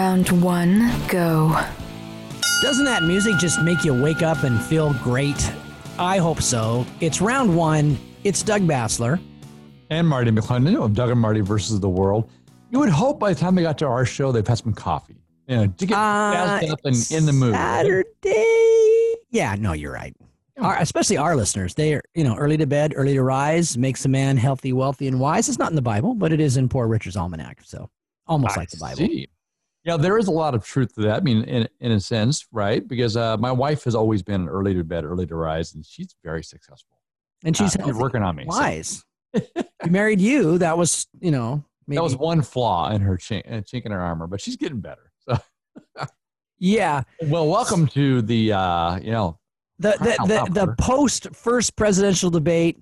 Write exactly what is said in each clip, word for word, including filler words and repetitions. Round one, go. Doesn't that music just make you wake up and feel great? I hope so. It's round one. It's Doug Bassler. And Marty McClendon of Doug and Marty Versus the World. You would hope by the time they got to our show, they've had some coffee. You know, to get uh, up and in the mood. Saturday. Yeah, no, you're right. Our, especially our listeners. They are, you know, early to bed, early to rise, makes a man healthy, wealthy, and wise. It's not in the Bible, but it is in Poor Richard's Almanac. So almost I like the Bible. See. Yeah, there is a lot of truth to that. I mean, in, in a sense, right? Because uh, my wife has always been early to bed, early to rise, and she's very successful. And she's uh, working on me. Wise. So. She married you. That was, you know. Maybe. That was one flaw in her chink, chink in her armor, but she's getting better. So, yeah. Well, welcome to the, uh, you know. The the the, the post first presidential debate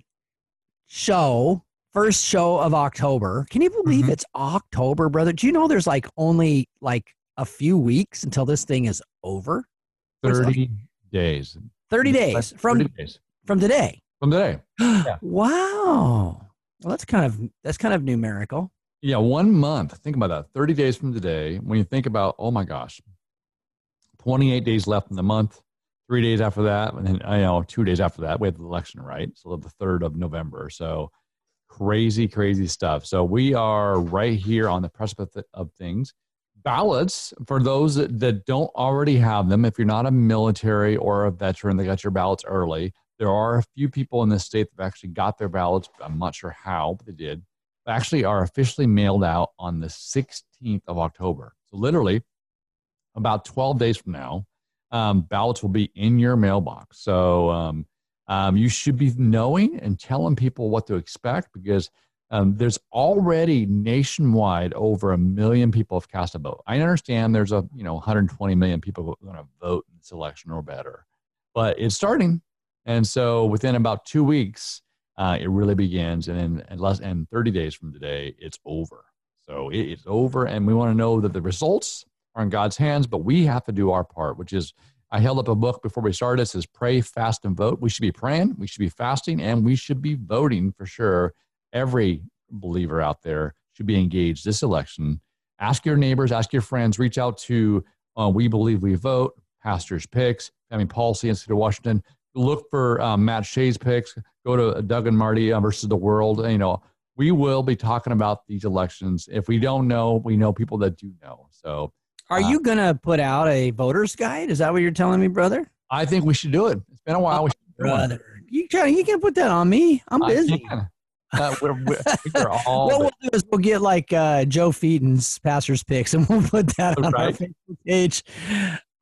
show, first show of October. Can you believe mm-hmm. it's October, brother? Do you know there's like only like a few weeks until this thing is over? Thirty days. Thirty days from thirty days. from today. From today. Yeah. Wow. Well, that's kind of that's kind of numerical. Yeah, one month. Think about that. Thirty days from today. When you think about, oh my gosh, twenty-eight days left in the month. Three days after that, and then I you know two days after that, we had the election, right? So the third of November. So crazy, crazy stuff. So we are right here on the precipice of things. Ballots, for those that, that don't already have them, if you're not a military or a veteran that got your ballots early, there are a few people in this state that actually got their ballots. I'm not sure how, but they did. They actually are officially mailed out on the sixteenth of October. So literally about twelve days from now, Um, ballots will be in your mailbox. So um, um, you should be knowing and telling people what to expect, because um, there's already nationwide over a million people have cast a vote. I understand there's a you know one hundred twenty million people who are going to vote in this election or better, but it's starting. And so within about two weeks, uh, it really begins. And then and less and thirty days from today, it's over. So it, it's over. And we want to know that the results are in God's hands, but we have to do our part, which is, I held up a book before we started. It says, pray, fast, and vote. We should be praying, we should be fasting, and we should be voting for sure. Every believer out there should be engaged this election. Ask your neighbors, ask your friends, reach out to uh, We Believe We Vote, Pastors' Picks, Family Policy Institute of Washington. Look for um, Matt Shea's picks. Go to Doug and Marty uh, Versus the World. You know, we will be talking about these elections. If we don't know, we know people that do know. So, Are you going to put out a voter's guide? Is that what you're telling me, brother? I think we should do it. It's been a while. Oh, we should do brother. It. You can, you can put that on me. I'm busy. Uh, we're, we're, we're all what busy. We'll do is we'll get like uh, Joe Featon's Pastor's Picks, and we'll put that on right. our Facebook page.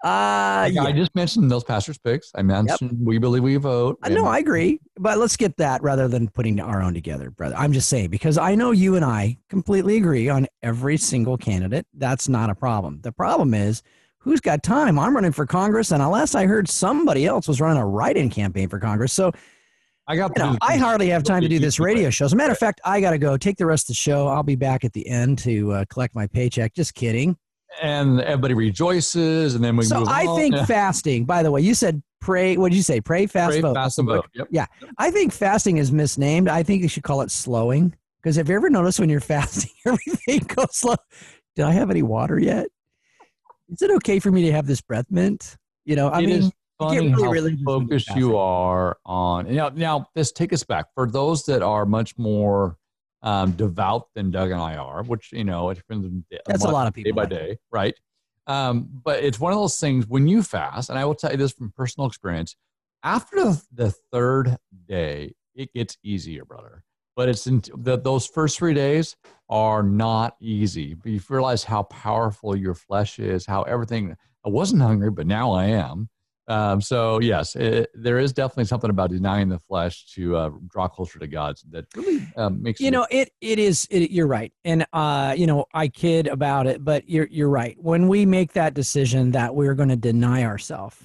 Uh, yeah, yeah. I just mentioned those Pastor's Picks. I mentioned yep. We Believe We Vote. I know, I agree. But let's get that rather than putting our own together, brother. I'm just saying, because I know you and I completely agree on every single candidate. That's not a problem. The problem is, who's got time? I'm running for Congress, and unless I heard somebody else was running a write-in campaign for Congress. So I got. You know, I hardly have time to do this radio show. As a matter of fact, I got to go take the rest of the show. I'll be back at the end to uh, collect my paycheck. Just kidding. And everybody rejoices, and then we so move I on. think yeah. fasting, by the way, you said pray, what did you say? Pray, fast, pray, vote. Fast and vote. Yep. Yeah. Yep. I think fasting is misnamed. I think they should call it slowing, because have you ever noticed when you're fasting, everything goes slow? Did I have any water yet? Is it okay for me to have this breath mint? You know, I it mean, is funny you really how focused you are on. Now, now, this take us back. For those that are much more Um, devout than Doug and I are, which, you know, it depends That's a lot of people, day by day, right? Um, but it's one of those things when you fast, and I will tell you this from personal experience, after the, the third day, it gets easier, brother. But it's in, the, those first three days are not easy. But you realize how powerful your flesh is, how everything, I wasn't hungry, but now I am. Um, so yes, it, there is definitely something about denying the flesh to uh, draw closer to God that really um, makes you sense. know it. It is. It, you're right, and uh, you know I kid about it, but you're you're right. When we make that decision that we're going to deny ourselves,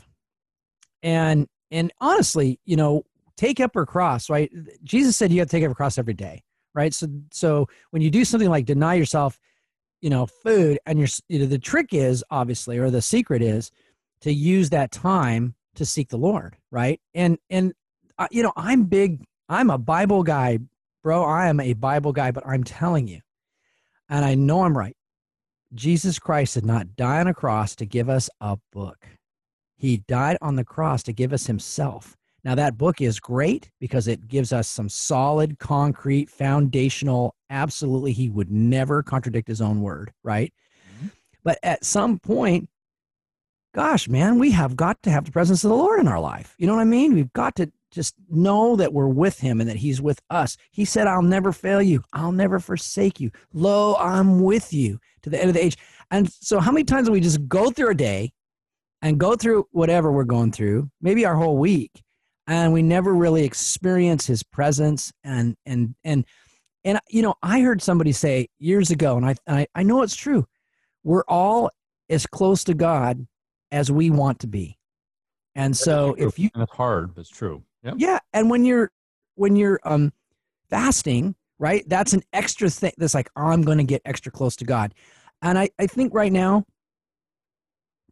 and and honestly, you know, take up your cross. Right? Jesus said you have to take up your cross every day. Right? So so when you do something like deny yourself, you know, food, and your you know, the trick is obviously, or the secret is, to use that time to seek the Lord, right? And, and uh, you know, I'm big, I'm a Bible guy, bro. I am a Bible guy, but I'm telling you, and I know I'm right, Jesus Christ did not die on a cross to give us a book. He died on the cross to give us himself. Now, that book is great because it gives us some solid, concrete, foundational, absolutely, he would never contradict his own word, right? Mm-hmm. But at some point, gosh, man, we have got to have the presence of the Lord in our life. You know what I mean? We've got to just know that we're with him and that he's with us. He said, I'll never fail you. I'll never forsake you. Lo, I'm with you to the end of the age. And so how many times do we just go through a day and go through whatever we're going through, maybe our whole week, and we never really experience his presence? And, and, and, and, you know, I heard somebody say years ago, and I, I, I know it's true. We're all as close to God as we want to be. And so if you, and it's hard, but it's true. Yep. Yeah. And when you're, when you're um, fasting, right, that's an extra thing. That's like, oh, I'm going to get extra close to God. And I, I think right now,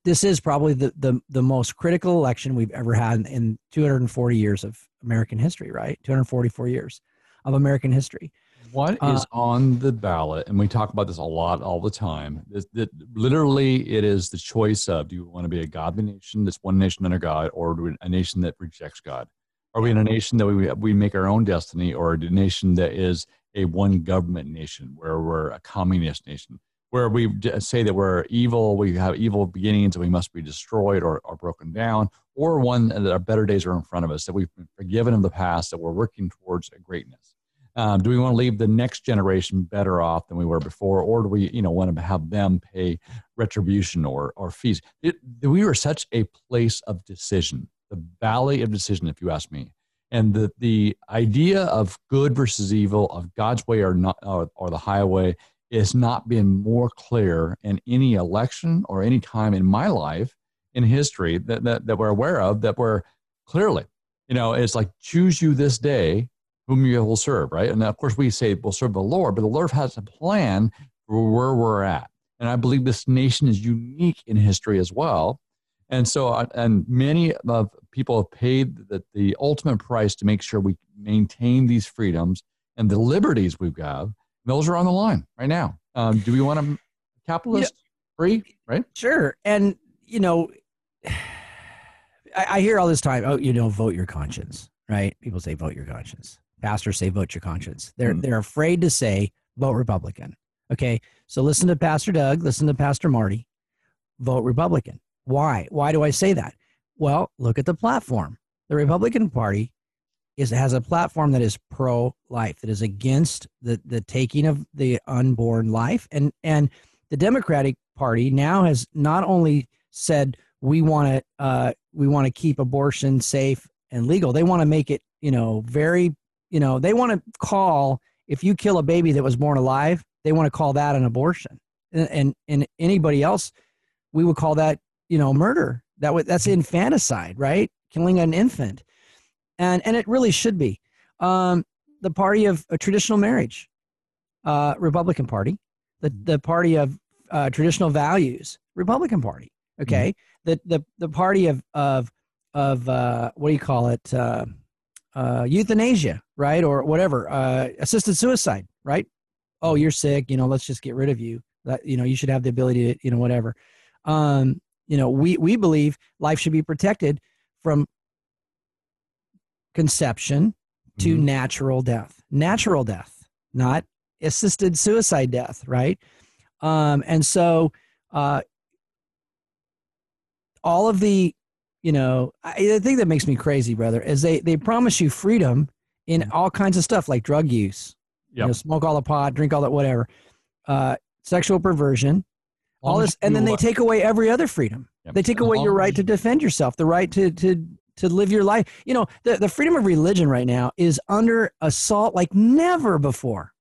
this is probably the, the, the most critical election we've ever had in two hundred forty years of American history, right? two hundred forty-four years of American history. What uh, is on the ballot, and we talk about this a lot all the time, is that literally it is the choice of, do you want to be a godly nation, that's one nation under God, or a nation that rejects God? Are we in a nation that we, we make our own destiny, or a nation that is a one government nation where we're a communist nation, where we say that we're evil, we have evil beginnings and we must be destroyed or, or broken down, or one that our better days are in front of us, that we've been forgiven in the past, that we're working towards greatness? Um, do we want to leave the next generation better off than we were before, or do we, you know, want to have them pay retribution or, or fees? It, we are such a place of decision, the valley of decision, if you ask me. And the, the idea of good versus evil, of God's way or, not, or, or the highway, it's not been more clear in any election or any time in my life in history that, that, that we're aware of, that we're clearly, you know, it's like, choose you this day whom you will serve, right? And of course we say we'll serve the Lord, but the Lord has a plan for where we're at. And I believe this nation is unique in history as well. And so, and many of people have paid the, the ultimate price to make sure we maintain these freedoms and the liberties we've got. Those are on the line right now. Um, do we want a capitalist free, right? Sure. And, you know, I, I hear all this time, oh, you know, vote your conscience, right? People say vote your conscience. Pastors say vote your conscience. They're, mm-hmm. they're afraid to say vote Republican. Okay. So listen to Pastor Doug, listen to Pastor Marty, vote Republican. Why? Why do I say that? Well, look at the platform. The Republican Party Is, has a platform that is pro-life, that is against the, the taking of the unborn life. And, and the Democratic Party now has not only said, we want to uh, we want to keep abortion safe and legal. They want to make it, you know, very, you know, they want to call, if you kill a baby that was born alive, they want to call that an abortion. And, and, and anybody else, we would call that, you know, murder. That would, that's infanticide, right? Killing an infant. And, and it really should be. Um, the party of uh, traditional marriage, uh, Republican Party. The, the party of uh, traditional values, Republican Party, okay? Mm-hmm. The, the, the party of, of, of uh, what do you call it, uh, uh, euthanasia, right, or whatever, uh, assisted suicide, right? Oh, you're sick, you know, let's just get rid of you. That, you know, you should have the ability to, you know, whatever. Um, you know, we, we believe life should be protected from conception to mm-hmm. natural death, natural death, not assisted suicide death, right? Um, and so uh, all of the, you know, I, the thing that makes me crazy, brother, is they, they promise you freedom in mm-hmm. all kinds of stuff like drug use, yep. you know, smoke all the pot, drink all that, whatever, uh, sexual perversion, all, all this. And then they what? take away every other freedom. Yep. They take and away your right to defend yourself, the right to, to, to live your life. You know, the, the freedom of religion right now is under assault like never before.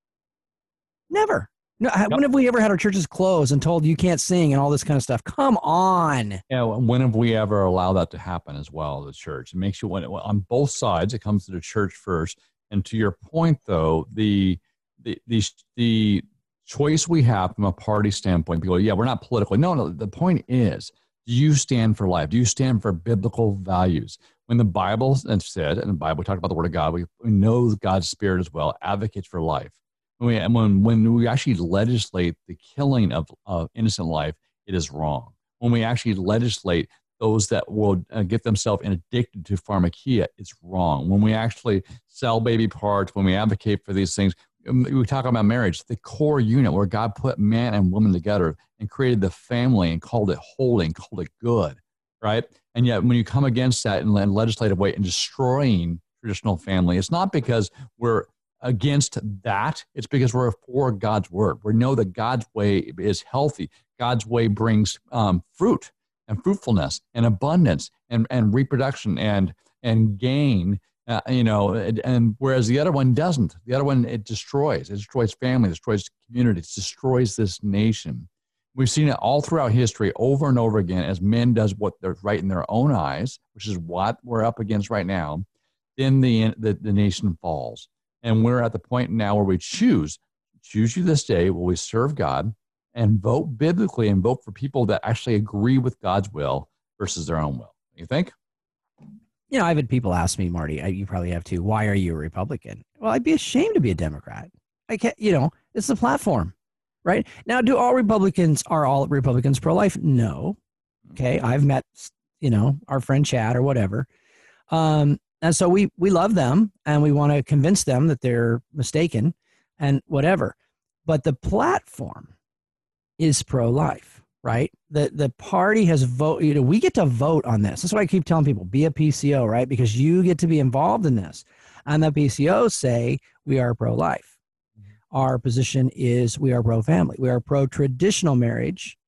Never. No, yep. When have we ever had our churches closed and told you can't sing and all this kind of stuff? Come on. Yeah, when have we ever allowed that to happen as well, the church? It makes you wonder, on both sides, it comes to the church first. And to your point, though, the the the, the choice we have from a party standpoint, people go, yeah, we're not political. No, no, the point is, do you stand for life? Do you stand for biblical values? When the Bible said, and the Bible, we talk about the Word of God, we, we know God's Spirit as well, advocates for life. When, when we actually legislate the killing of, of innocent life, it is wrong. When we actually legislate those that will uh, get themselves addicted to pharmacia, it's wrong. When we actually sell baby parts, when we advocate for these things, we talk about marriage, the core unit where God put man and woman together and created the family and called it holy and called it good, right? And yet when you come against that in a legislative way and destroying traditional family, it's not because we're against that. It's because we're for God's word. We know that God's way is healthy. God's way brings um, fruit and fruitfulness and abundance and, and reproduction and, and gain, uh, you know, and, and whereas the other one doesn't. The other one, it destroys. It destroys family, it destroys community, it destroys this nation. We've seen it all throughout history over and over again as men does what they're right in their own eyes, which is what we're up against right now. Then the, the, the nation falls. And we're at the point now where we choose, choose you this day, will we serve God and vote biblically and vote for people that actually agree with God's will versus their own will. You think? You know, I've had people ask me, Marty, you probably have too, why are you a Republican? Well, I'd be ashamed to be a Democrat. I can't, you know, it's the platform, right? Now, do all Republicans, are all Republicans pro-life? No. Okay. I've met, you know, our friend Chad or whatever. Um, And so we, we love them and we want to convince them that they're mistaken and whatever. But the platform is pro-life, right? The, the party has voted. You know, we get to vote on this. That's why I keep telling people, be a P C O, right? Because you get to be involved in this. And the P C Os say we are pro-life. Our position is we are pro-family. We are pro-traditional marriage.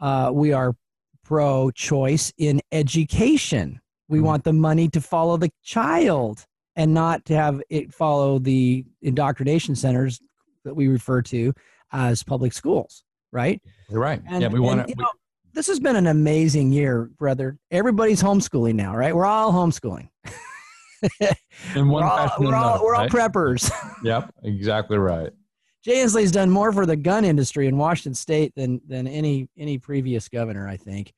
Uh, we are pro-choice in education. We want the money to follow the child and not to have it follow the indoctrination centers that we refer to as public schools, right? You're right. And, yeah, we want to. This has been an amazing year, brother. Everybody's homeschooling now, right? We're all homeschooling. In one we're all, fashion we're all, enough, we're all right? preppers. Yep, exactly right. Jay Inslee's done more for the gun industry in Washington State than than any any previous governor, I think.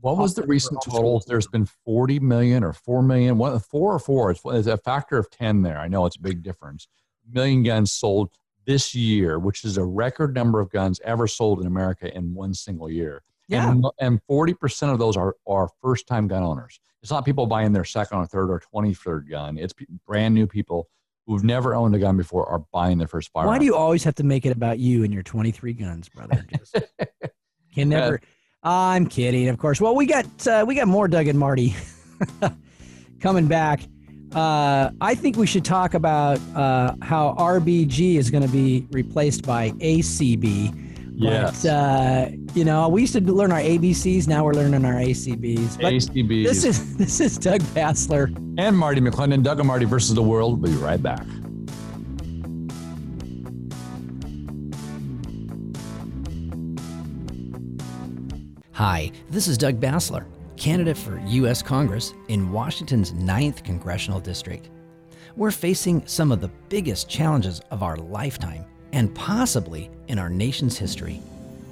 What was the recent total? There's been forty million or four million, one, four or four. It's, it's a factor of ten there. I know it's a big difference. Million guns sold this year, which is a record number of guns ever sold in America in one single year. Yeah. And, and forty percent of those are, are first-time gun owners. It's not people buying their second or third or twenty-third gun. It's brand new people who've never owned a gun before are buying their first firearm. Why do you always have to make it about you and your twenty-three guns, brother? Just can never... Uh, I'm kidding, of course. Well, we got uh, we got more Doug and Marty coming back. Uh, I think we should talk about uh, how R B G is going to be replaced by A C B. Yes. But, uh, you know, we used to learn our A B Cs. Now we're learning our A C Bs. But A C Bs. This is this is Doug Bassler and Marty McClendon. Doug and Marty versus the World. We'll be right back. Hi, this is Doug Bassler, candidate for U S Congress in Washington's ninth Congressional District. We're facing some of the biggest challenges of our lifetime and possibly in our nation's history.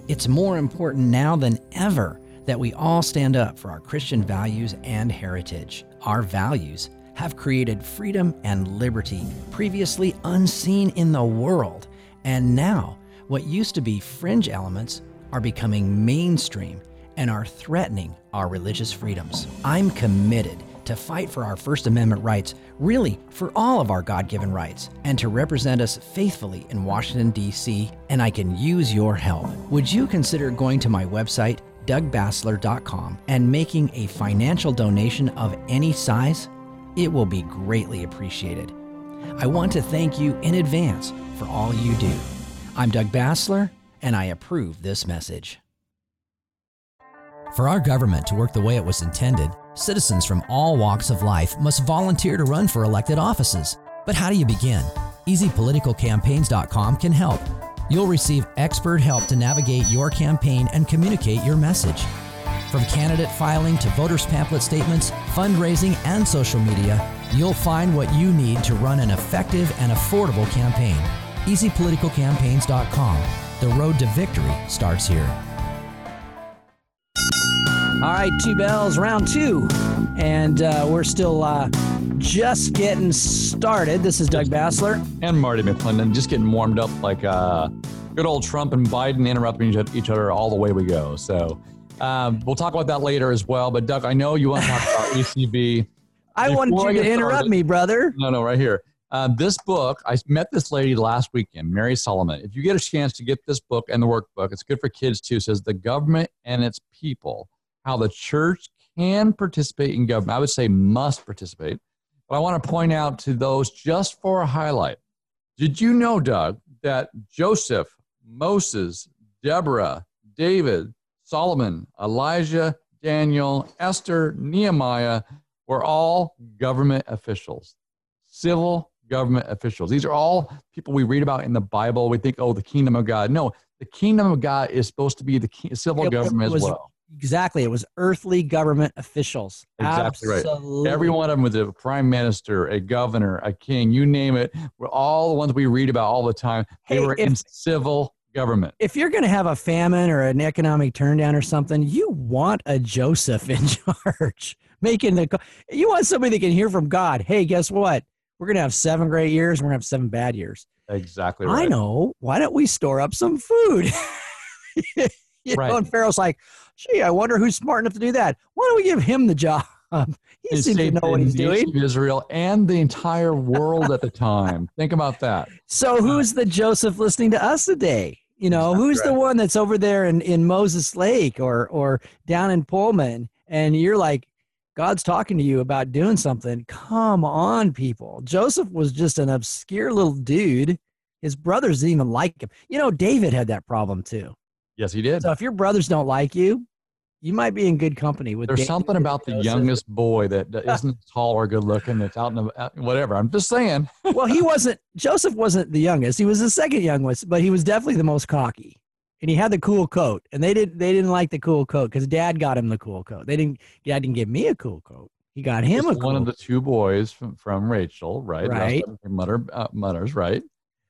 It's more important now than ever that we all stand up for our Christian values and heritage. Our values have created freedom and liberty previously unseen in the world, and now what used to be fringe elements are becoming mainstream and are threatening our religious freedoms. I'm committed to fight for our First Amendment rights, really for all of our God-given rights, and to represent us faithfully in Washington, D C, and I can use your help. Would you consider going to my website, Doug Bassler dot com, and making a financial donation of any size? It will be greatly appreciated. I want to thank you in advance for all you do. I'm Doug Bassler, and I approve this message. For our government to work the way it was intended, citizens from all walks of life must volunteer to run for elected offices. But how do you begin? Easy Political Campaigns dot com can help. You'll receive expert help to navigate your campaign and communicate your message. From candidate filing to voters' pamphlet statements, fundraising, and social media, you'll find what you need to run an effective and affordable campaign. Easy Political Campaigns dot com. The road to victory starts here. All right, two bells, round two. And uh, we're still uh, just getting started. This is Doug Bassler. And Marty McClendon, just getting warmed up like uh, good old Trump and Biden interrupting each other all the way we go. So um, we'll talk about that later as well. But Doug, I know you want to talk about E C B. I Before wanted you I to interrupt started, me, brother. No, no, right here. Uh, this book, I met this lady last weekend, Mary Solomon. If you get a chance to get this book and the workbook, it's good for kids too. It says The Government and Its People, How the Church Can Participate in Government. I would say must participate. But I want to point out to those just for a highlight. Did you know, Doug, that Joseph, Moses, Deborah, David, Solomon, Elijah, Daniel, Esther, Nehemiah were all government officials, civil government officials. These are all people we read about in the Bible. We think, oh, the kingdom of God. No, the kingdom of God is supposed to be the civil it, government it was, as well. Exactly. It was earthly government officials. Exactly. Absolutely. Right. Every one of them was a prime minister, a governor, a king, you name it. We're all the ones we read about all the time. They hey, were if, in civil government. If you're going to have a famine or an economic turndown or something, you want a Joseph in charge. Making the You want somebody that can hear from God. Hey, guess what? We're going to have seven great years. We're going to have seven bad years. Exactly right. I know. Why don't we store up some food? you right. know, and Pharaoh's like, gee, I wonder who's smart enough to do that. Why don't we give him the job? He and seems to know what he's doing. Israel and the entire world at the time. Think about that. So who's the Joseph listening to us today? You know, that's who's right. the one that's over there in, in Moses Lake or or down in Pullman? And you're like, God's talking to you about doing something. Come on, people. Joseph was just an obscure little dude. His brothers didn't even like him. You know, David had that problem too. Yes, he did. So if your brothers don't like you, you might be in good company with There's David something about the Joseph. Youngest boy that, that isn't tall or good looking that's out in the, out, whatever. I'm just saying. Well, he wasn't, Joseph wasn't the youngest. He was the second youngest, but he was definitely the most cocky. And he had the cool coat, and they didn't. They didn't like the cool coat because Dad got him the cool coat. They didn't. Dad didn't give me a cool coat. He got him Just a cool coat. One of the two boys from, from Rachel, right? Right. Mutter, uh, mutters, right?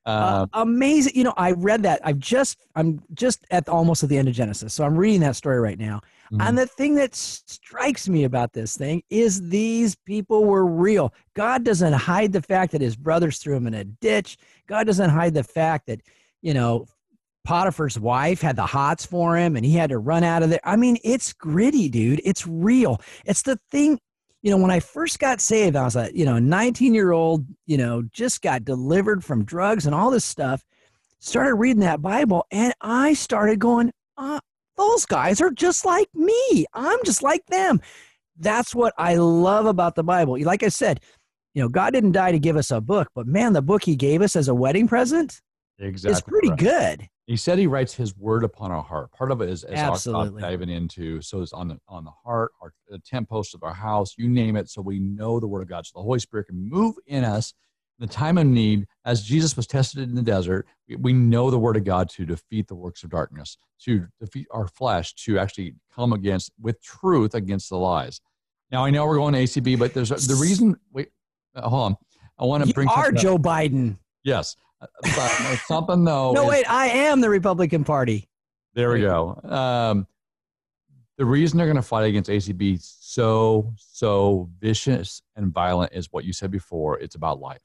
Uh, uh, amazing. You know, I read that. I've just, I'm just at the, almost at the end of Genesis. So I'm reading that story right now. Mm-hmm. And the thing that strikes me about this thing is these people were real. God doesn't hide the fact that his brothers threw him in a ditch. God doesn't hide the fact that, you know, Potiphar's wife had the hots for him and he had to run out of there. I mean, it's gritty, dude. It's real. It's the thing, you know, when I first got saved, I was like, you know, nineteen year old, you know, just got delivered from drugs and all this stuff, started reading that Bible. And I started going, uh, those guys are just like me. I'm just like them. That's what I love about the Bible. Like I said, you know, God didn't die to give us a book, but man, the book he gave us as a wedding present exactly is pretty right. good. He said he writes his word upon our heart. Part of it is, is absolutely our diving into. So it's on the on the heart, our the tent posts of our house, you name it. So we know the word of God. So the Holy Spirit can move in us in the time of need. As Jesus was tested in the desert, we, we know the word of God to defeat the works of darkness, to defeat our flesh, to actually come against with truth against the lies. Now I know we're going to A C B, but there's a, the reason. Wait, uh, hold on. I want to bring. You are Joe up. Biden. Yes. But something though. No, is, wait, I am the Republican Party. There we go. Um, the reason they're going to fight against A C B so, so vicious and violent is what you said before. It's about life.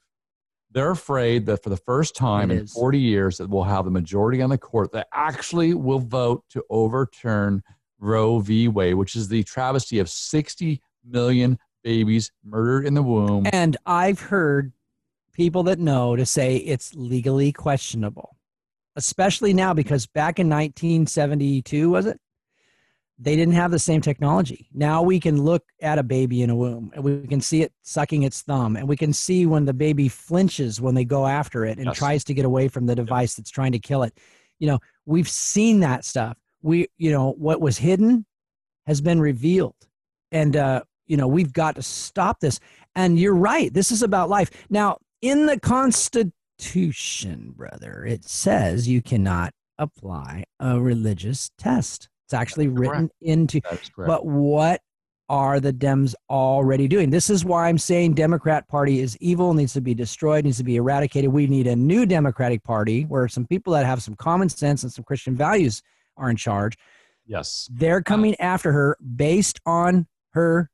They're afraid that for the first time in forty years that we'll have the majority on the court that actually will vote to overturn Roe v. Wade, which is the travesty of sixty million babies murdered in the womb. And I've heard people that know to say it's legally questionable, especially now because back in nineteen seventy-two, was it? They didn't have the same technology. Now we can look at a baby in a womb and we can see it sucking its thumb and we can see when the baby flinches when they go after it and yes. tries to get away from the device that's trying to kill it. You know, we've seen that stuff. We, you know, what was hidden has been revealed. And, uh, you know, we've got to stop this. And you're right. This is about life. Now, in the Constitution, brother, it says you cannot apply a religious test. It's actually That's written correct. Into. That's correct. But what are the Dems already doing? This is why I'm saying Democrat Party is evil, needs to be destroyed, needs to be eradicated. We need a new Democratic Party where some people that have some common sense and some Christian values are in charge. Yes. They're coming after her based on her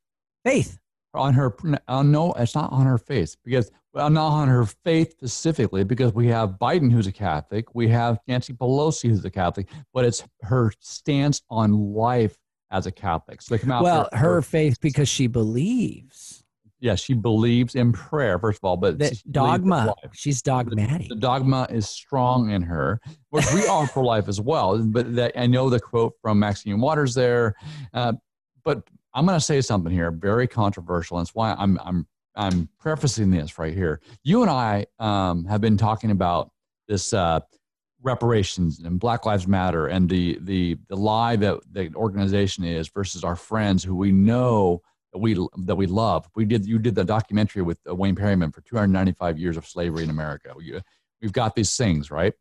faith. on her, on no, it's not on her face because, well, not on her faith specifically, because we have Biden, who's a Catholic, we have Nancy Pelosi, who's a Catholic, but it's her stance on life as a Catholic. So they come out well, her, her faith because she believes. Yeah, she believes in prayer, first of all, but the she dogma. She's dogmatic. The, the dogma is strong in her. Which we are for life as well. But that, I know the quote from Maxine Waters there. Uh, but I'm going to say something here, very controversial. And that's why I'm I'm I'm prefacing this right here. You and I um, have been talking about this uh, reparations and Black Lives Matter and the the the lie that the organization is versus our friends who we know. That we that we love. We did you did the documentary with Wayne Perryman for two hundred ninety-five years of slavery in America. We, we've got these things, right?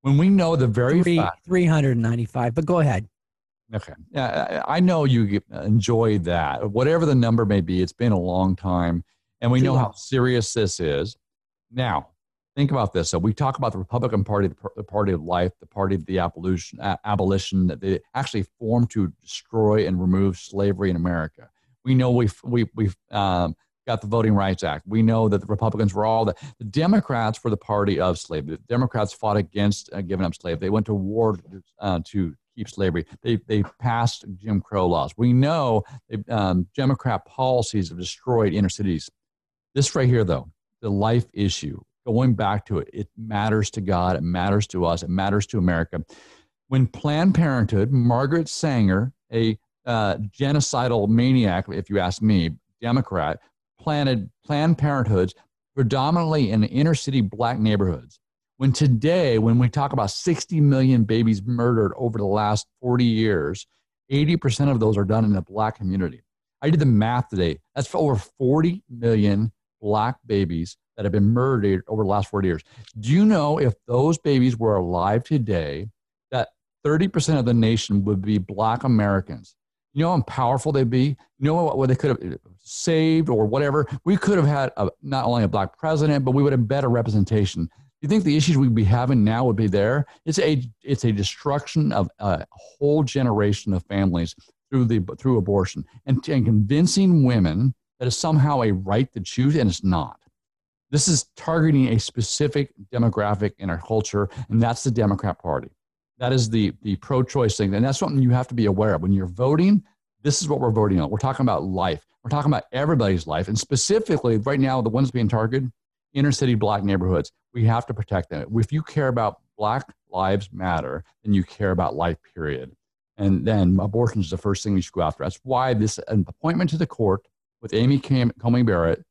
When we know the very Three, fact, three hundred ninety-five. But go ahead. Okay, yeah, I know you enjoy that. Whatever the number may be, it's been a long time, and we know how serious this is. Now, think about this. So we talk about the Republican Party, the party of life, the party of the abolition, abolition that they actually formed to destroy and remove slavery in America. We know we've, we, we've um, got the Voting Rights Act. We know that the Republicans were all the, the Democrats were the party of slavery. The Democrats fought against uh, giving up slavery. They went to war uh, to keep slavery. They, they passed Jim Crow laws. We know they, um, Democrat policies have destroyed inner cities. This right here, though, the life issue, going back to it, it matters to God. It matters to us. It matters to America. When Planned Parenthood, Margaret Sanger, a Uh, genocidal maniac, if you ask me, Democrat, planted Planned Parenthoods predominantly in inner city Black neighborhoods. When today, when we talk about sixty million babies murdered over the last forty years, eighty percent of those are done in the Black community. I did the math today. That's for over forty million Black babies that have been murdered over the last forty years. Do you know if those babies were alive today, that thirty percent of the nation would be Black Americans? You know how powerful they'd be? You know what, what they could have saved or whatever? We could have had a, not only a Black president, but we would have better representation. Do you think the issues we'd be having now would be there? It's a, it's a destruction of a whole generation of families through, the, through abortion and, and convincing women that it's somehow a right to choose, and it's not. This is targeting a specific demographic in our culture, and that's the Democrat Party. That is the, the pro-choice thing. And that's something you have to be aware of. When you're voting, this is what we're voting on. We're talking about life. We're talking about everybody's life. And specifically, right now, the ones being targeted, inner city Black neighborhoods, we have to protect them. If you care about Black Lives Matter, then you care about life, period. And then abortion is the first thing you should go after. That's why this an appointment to the court with Amy Coney Barrett,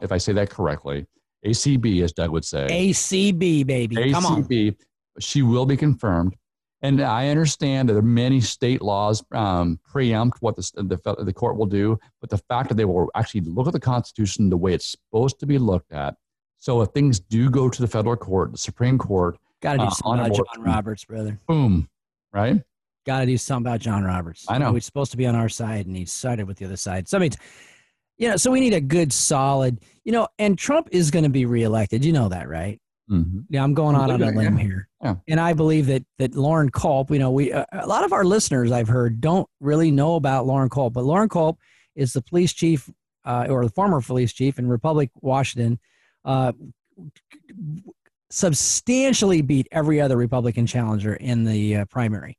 if I say that correctly, A C B, as Doug would say. A C B, baby. A C B, come on. She will be confirmed. And I understand that there are many state laws um, preempt what the, the, the court will do, but the fact that they will actually look at the Constitution the way it's supposed to be looked at. So if things do go to the federal court, the Supreme Court. Got to do uh, something about abortion, John Roberts, brother. Boom, right? Got to do something about John Roberts. I know. He's supposed to be on our side, and he's sided with the other side. So, I mean, you know, so we need a good, solid, you know, and Trump is going to be reelected. You know that, right? Mm-hmm. Yeah, I'm going out on a limb here. Yeah. And I believe that that Loren Culp, you know, we uh, a lot of our listeners I've heard don't really know about Loren Culp, but Loren Culp is the police chief uh, or the former police chief in Republic Washington, uh, substantially beat every other Republican challenger in the uh, primary.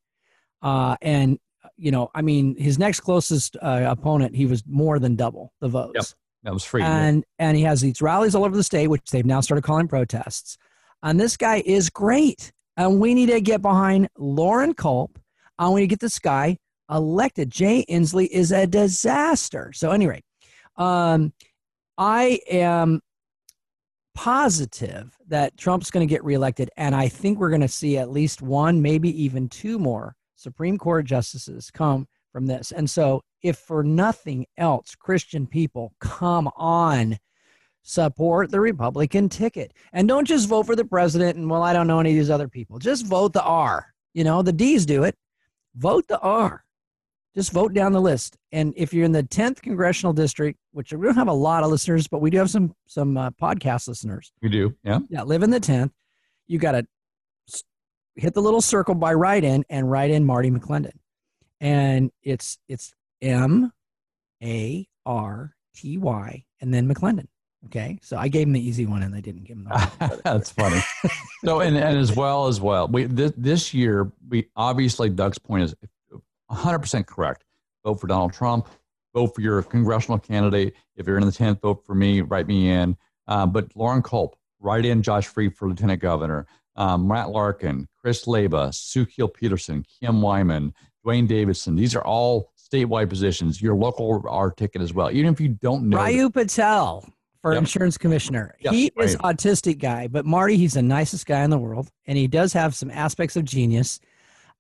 Uh, and, you know, I mean, his next closest uh, opponent, he was more than double the votes. Yep. That was free. And, and he has these rallies all over the state, which they've now started calling protests. And this guy is great. And we need to get behind Loren Culp. And we need to get this guy elected. Jay Inslee is a disaster. So anyway, um, I am positive that Trump's going to get reelected. And I think we're going to see at least one, maybe even two more Supreme Court justices come from this. And so if for nothing else, Christian people, come on, support the Republican ticket. And don't just vote for the president and, well, I don't know any of these other people. Just vote the R. You know, the D's do it. Vote the R. Just vote down the list. And if you're in the tenth Congressional District, which we don't have a lot of listeners, but we do have some some uh, podcast listeners. We do, yeah. Yeah, live in the tenth. You got to hit the little circle by write-in and write in Marty McClendon. And it's it's M A R T Y, and then McClendon. Okay, so I gave him the easy one, and they didn't give him the hard one. That's funny. So, and, and as well as well, we this, this year, we obviously, Doug's point is one hundred percent correct. Vote for Donald Trump. Vote for your congressional candidate. If you're in the tenth, vote for me. Write me in. Um, but Loren Culp, write in Josh Freed for lieutenant governor. Um, Matt Larkin, Chris Laba, Sue Kuehl Peterson, Kim Wyman, Dwayne Davidson. These are all statewide positions. Your local R ticket as well. Even if you don't know. Ryu Patel. Or yep. Insurance commissioner. Yep, he right. is an autistic guy, but Marty, he's the nicest guy in the world, and he does have some aspects of genius.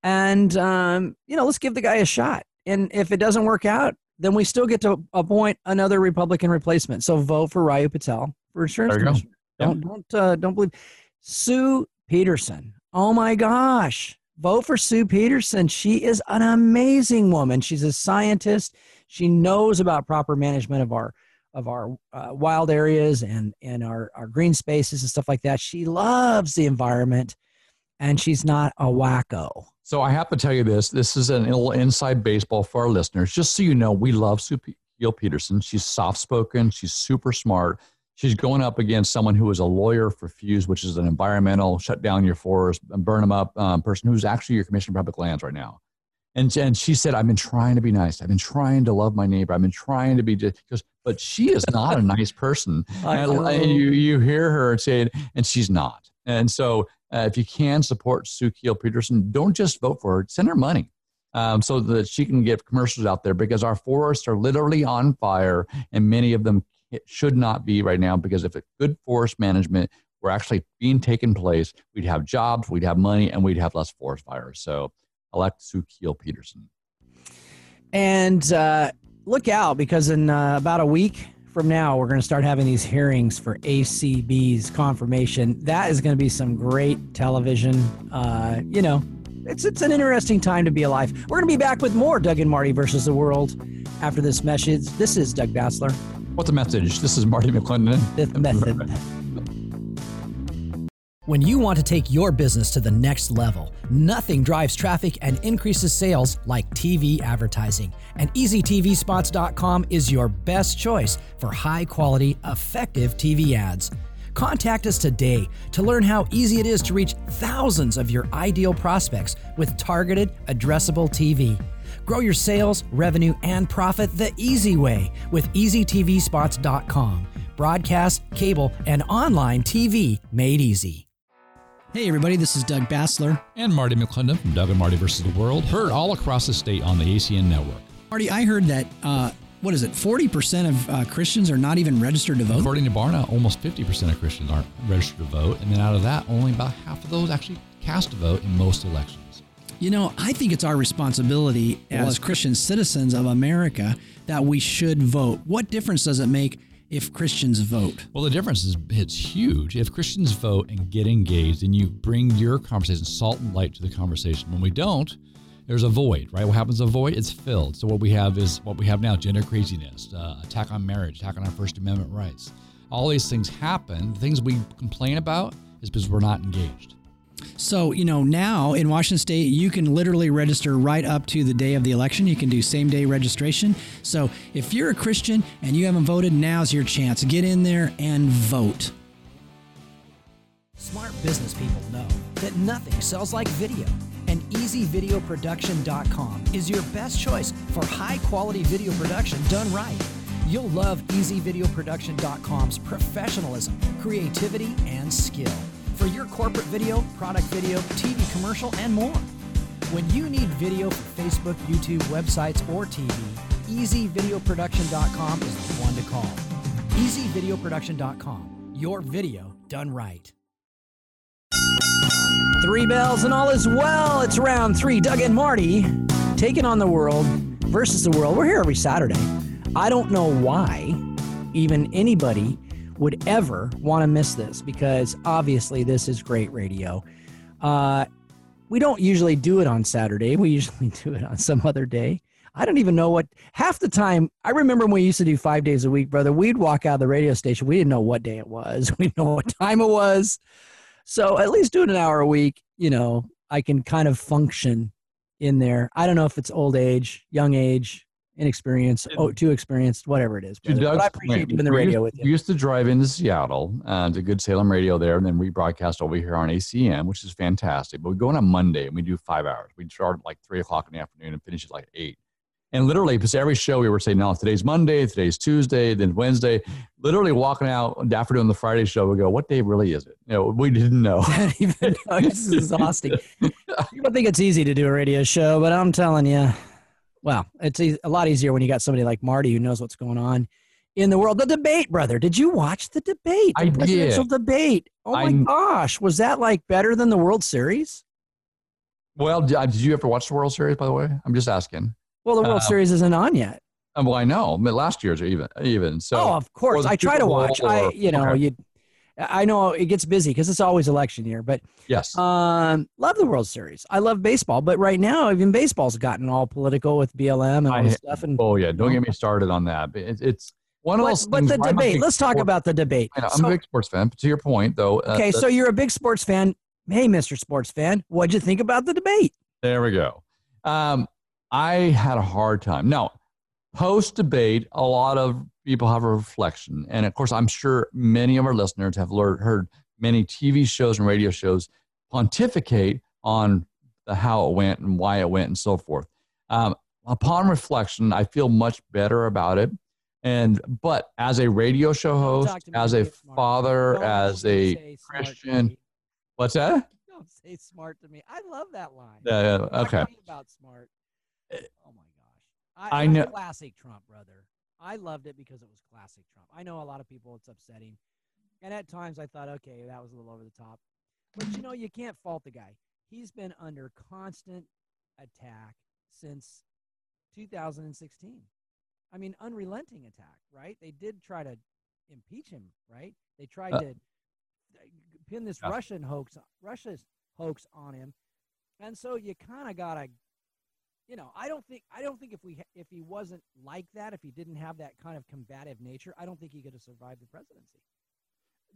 And, um, you know, let's give the guy a shot. And if it doesn't work out, then we still get to appoint another Republican replacement. So vote for Ryu Patel for insurance commissioner. Yep. Don't, don't, uh, don't believe. Sue Peterson. Oh, my gosh. Vote for Sue Peterson. She is an amazing woman. She's a scientist. She knows about proper management of our of our uh, wild areas and, and our, our green spaces and stuff like that. She loves the environment, and she's not a wacko. So I have to tell you this. This is a little inside baseball for our listeners. Just so you know, we love Sue Kuehl Peterson. She's soft-spoken. She's super smart. She's going up against someone who is a lawyer for F U S E, which is an environmental, shut down your forest, and burn them up um, person who's actually your commissioner of public lands right now. And, and she said, I've been trying to be nice. I've been trying to love my neighbor. I've been trying to be just, but she is not a nice person. And, and you, you hear her say, and she's not. And so uh, if you can support Sue Kuehl Peterson, don't just vote for her. Send her money um, so that she can get commercials out there, because our forests are literally on fire, and many of them should not be right now, because if it's good forest management were actually being taken place, we'd have jobs, we'd have money, and we'd have less forest fires. So elect Sue Kuehl Peterson. And uh, look out, because in uh, about a week from now, we're going to start having these hearings for A C B's confirmation. That is going to be some great television. Uh, you know, it's, it's an interesting time to be alive. We're going to be back with more Doug and Marty Versus the World after this message. This is Doug Bassler. What's the message? This is Marty McClendon. The method. When you want to take your business to the next level, nothing drives traffic and increases sales like T V advertising. And Easy T V Spots dot com is your best choice for high-quality, effective T V ads. Contact us today to learn how easy it is to reach thousands of your ideal prospects with targeted, addressable T V. Grow your sales, revenue, and profit the easy way with Easy T V Spots dot com. Broadcast, cable, and online T V made easy. Hey everybody, this is Doug Bassler. And Marty McClendon from Doug and Marty Versus the World, heard all across the state on the A C N Network. Marty, I heard that, uh, what is it, forty percent of uh, Christians are not even registered to vote? According to Barna, almost fifty percent of Christians aren't registered to vote. And then out of that, only about half of those actually cast a vote in most elections. You know, I think it's our responsibility as, as Christian citizens of America that we should vote. What difference does it make if Christians vote? Well, the difference is it's huge. If Christians vote and get engaged, then you bring your conversation, salt and light to the conversation. When we don't, there's a void, right? What happens to a void? It's filled. So what we have is what we have now, gender craziness, uh, attack on marriage, attack on our First Amendment rights. All these things happen. The things we complain about is because we're not engaged. So, you know, now in Washington State, you can literally register right up to the day of the election. You can do same-day registration. So if you're a Christian and you haven't voted, now's your chance. Get in there and vote. Smart business people know that nothing sells like video. And Easy Video Production dot com is your best choice for high-quality video production done right. You'll love Easy Video Production dot com's professionalism, creativity, and skill for your corporate video, product video, T V commercial, and more. When you need video for Facebook, YouTube, websites, or T V, Easy Video Production dot com is the one to call. Easy Video Production dot com, your video done right. Three bells and all is well. It's round three. Doug and Marty taking on the world versus the world. We're here every Saturday. I don't know why even anybody would ever want to miss this, because obviously this is great radio. Uh, we don't usually do it on Saturday. We usually do it on some other day. I don't even know what, half the time, I remember when we used to do five days a week, brother, we'd walk out of the radio station. We didn't know what day it was. We didn't know what time it was. So at least doing an hour a week, you know, I can kind of function in there. I don't know if it's old age, young age, inexperienced, oh, too experienced, whatever it is. But I appreciate doing the radio with you. We used to drive into Seattle uh, to Good Salem Radio there, and then we broadcast over here on A C N, which is fantastic. But we go on a Monday, and we do five hours. We start at like three o'clock in the afternoon and finish at like eight. And literally, because every show we were saying, no, today's Monday, today's Tuesday, then Wednesday. Literday walking out after doing the Friday show, we go, what day really is it? You know, we didn't know. Even know. This is exhausting. People think it's easy to do a radio show, but I'm telling you, well, it's a lot easier when you got somebody like Marty who knows what's going on in the world. The debate, brother. Did you watch the debate? The I presidential did. debate. Oh, my I, gosh. Was that like better than the World Series? Well, did you ever watch the World Series, by the way? I'm just asking. Well, the World uh, Series isn't on yet. Um, well, I know. But last year's even. even so. Oh, of course. I try to watch. Or, I, you know, okay. you, I know it gets busy because it's always election year. But yes, um, love the World Series. I love baseball. But right now, even baseball's gotten all political with B L M and all this stuff. And, oh, yeah. Don't get me started on that. It's, it's one of but, those But the debate. Let's talk sports. about the debate. I know, I'm so, a big sports fan. But to your point, though. Uh, okay, so you're a big sports fan. Hey, Mister Sports Fan, what'd you think about the debate? There we go. Um, I had a hard time. Now, post-debate, a lot of people have a reflection. And, of course, I'm sure many of our listeners have learned, heard many T V shows and radio shows pontificate on the how it went and why it went and so forth. Um, upon reflection, I feel much better about it. And But as a radio show host, as a father, as a Christian, what's that? Don't say smart to me. I love that line. Uh, okay. About smart. Oh my gosh! I, I know classic Trump, brother. I loved it because it was classic Trump. I know a lot of people it's upsetting, and at times I thought, okay, that was a little over the top. But you know, you can't fault the guy. He's been under constant attack since two thousand sixteen. I mean, unrelenting attack, right? They did try to impeach him, right? They tried uh, to pin this uh, Russian hoax, Russia's hoax on him, and so you kind of gotta. You know, I don't think I don't think if we if he wasn't like that, if he didn't have that kind of combative nature, I don't think he could have survived the presidency.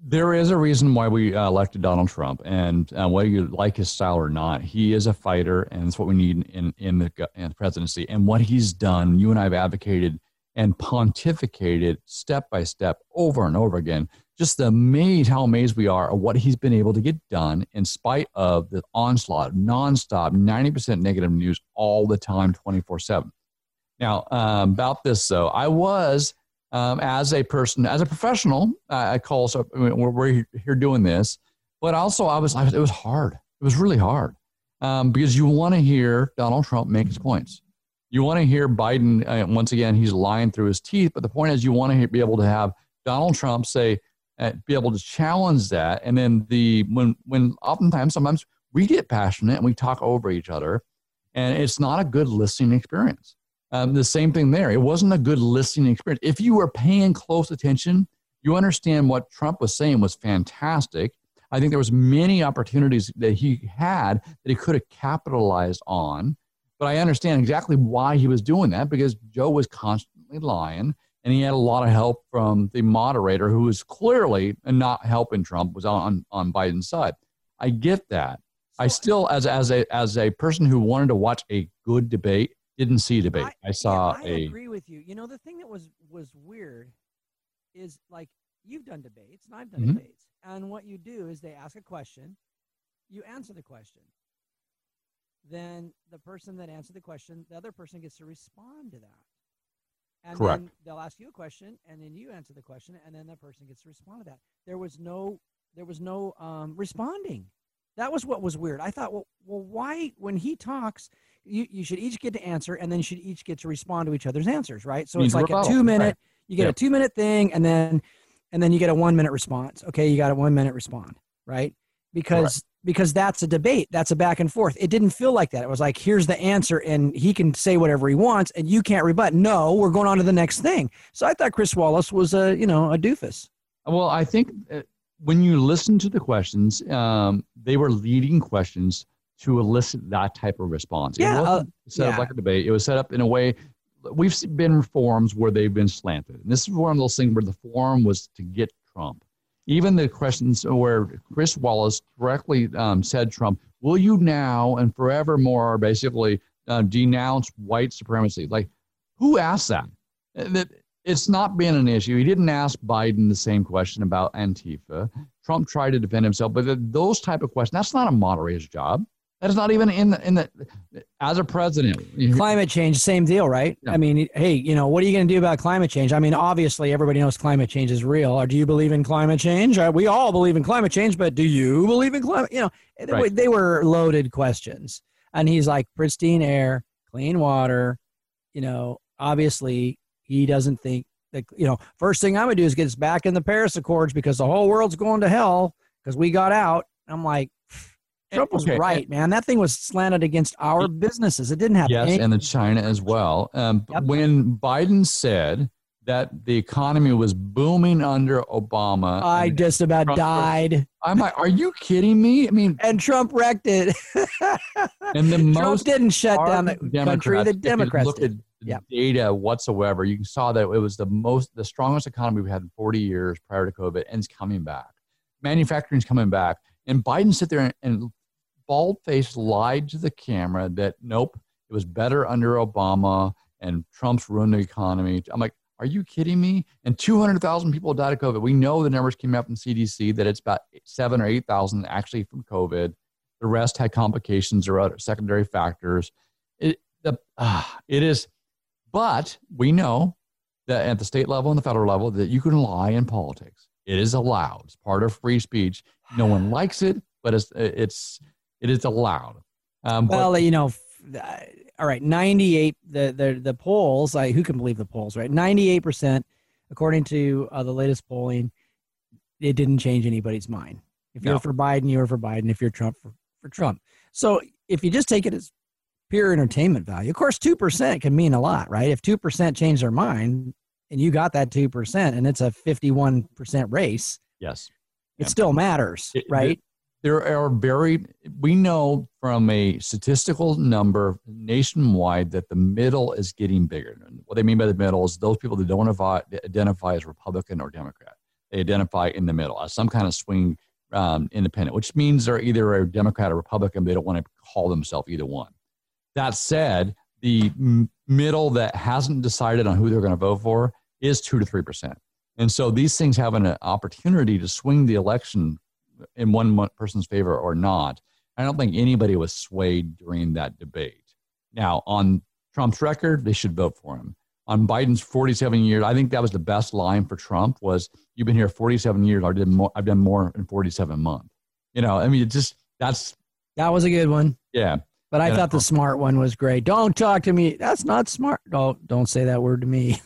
There is a reason why we uh, elected Donald Trump, and uh, whether you like his style or not, he is a fighter, and it's what we need in in the, in the presidency. And what he's done, you and I have advocated and pontificated step by step, over and over again. Just amazed how amazed we are at what he's been able to get done in spite of the onslaught, nonstop, ninety percent negative news all the time, twenty-four seven. Now, um, about this, though, I was, um, as a person, as a professional, uh, I call, so I mean, we're, we're here doing this, but also I was, I was it was hard. It was really hard um, because you want to hear Donald Trump make his points. You want to hear Biden, uh, once again, he's lying through his teeth, but the point is you want to be able to have Donald Trump say, be able to challenge that, and then the when when oftentimes sometimes we get passionate and we talk over each other, and it's not a good listening experience. Um, the same thing there. It wasn't a good listening experience. If you were paying close attention, you understand what Trump was saying was fantastic. I think there was many opportunities that he had that he could have capitalized on, but I understand exactly why he was doing that because Joe was constantly lying. And he had a lot of help from the moderator who was clearly not helping Trump, was on, on Biden's side. I get that. So I still, as as a as a person who wanted to watch a good debate, didn't see a debate. I, I saw I a... I agree with you. You know, the thing that was, was weird is, like, you've done debates, and I've done mm-hmm. debates. And what you do is they ask a question. You answer the question. Then the person that answered the question, the other person gets to respond to that. And Correct. Then they'll ask you a question, and then you answer the question, and then that person gets to respond to that. There was no, there was no um, responding. That was what was weird. I thought, well, well, why when he talks, you, you should each get to answer, and then you should each get to respond to each other's answers, right? So it's like a two minute, right. you get yeah. a two minute thing, and then, and then you get a one minute response. Okay, you got a one minute respond, right? Because Correct. because that's a debate. That's a back and forth. It didn't feel like that. It was like, here's the answer, and he can say whatever he wants, and you can't rebut. No, we're going on to the next thing. So I thought Chris Wallace was a, you know, a doofus. Well, I think when you listen to the questions, um, they were leading questions to elicit that type of response. It yeah, wasn't uh, set yeah. up like a debate. It was set up in a way. We've been forums where they've been slanted. And this is one of those things where the forum was to get Trump. Even the questions where Chris Wallace directly um, said, Trump, will you now and forevermore basically uh, denounce white supremacy? Like, Who asked that? That it's not been an issue. He didn't ask Biden the same question about Antifa. Trump tried to defend himself, but those type of questions, that's not a moderator's job. That is not even in the, in the, as a president. Climate change, same deal, right? Yeah. I mean, hey, you know, what are you going to do about climate change? I mean, obviously everybody knows climate change is real. Or do you believe in climate change? We all believe in climate change, but do you believe in climate? You know, right. They were loaded questions. And he's like, pristine air, clean water. You know, obviously he doesn't think that, you know, first thing I'm going to do is get us back in the Paris Accords because the whole world's going to hell because we got out. I'm like, Trump was okay. right, man. That thing was slanted against our businesses. It didn't happen. Yes, and the China as well. Um, yep. When Biden said that the economy was booming under Obama. I just about Trump died. Was, I'm like, are you kidding me? I mean. And Trump wrecked it. And the Trump most didn't shut down the Democrats, country. The Democrats looked did. At yep. data whatsoever. You saw that it was the most, the strongest economy we've had in forty years prior to COVID, and it's coming back. Manufacturing's coming back. And Biden sit there and, and bald-faced lied to the camera that, nope, it was better under Obama and Trump's ruined the economy. I'm like, are you kidding me? And two hundred thousand people died of COVID. We know the numbers came out from C D C that it's about seven or eight thousand actually from COVID. The rest had complications or other secondary factors. It, the, uh, it is, but we know that at the state level and the federal level that you can lie in politics. It is allowed. It's part of free speech. No one likes it, but it's it's it is allowed. Um, well, but, you know, all right, ninety-eight the the the polls. I, who can believe the polls, right? Ninety-eight percent, according to uh, the latest polling, it didn't change anybody's mind. If you're no. for Biden, you're for Biden. If you're Trump, for, for Trump. So if you just take it as pure entertainment value, of course, two percent can mean a lot, right? If two percent change their mind, and you got that two percent, and it's a fifty-one percent race, yes, it still matters, it, right? There are very, we know from a statistical number nationwide that the middle is getting bigger. What they mean by the middle is those people that don't identify as Republican or Democrat. They identify in the middle as some kind of swing um, independent, which means they're either a Democrat or Republican, but they don't want to call themselves either one. That said, the middle that hasn't decided on who they're going to vote for is two to three percent. And so these things have an opportunity to swing the election in one person's favor or not. I don't think anybody was swayed during that debate. Now, on Trump's record, they should vote for him. On Biden's forty-seven years, I think that was the best line for Trump was, you've been here forty-seven years, I've done more, I've done more in forty-seven months. You know, I mean, it just, that's... That was a good one. Yeah. But I thought the smart one was great. Don't talk to me. That's not smart. No, don't say that word to me.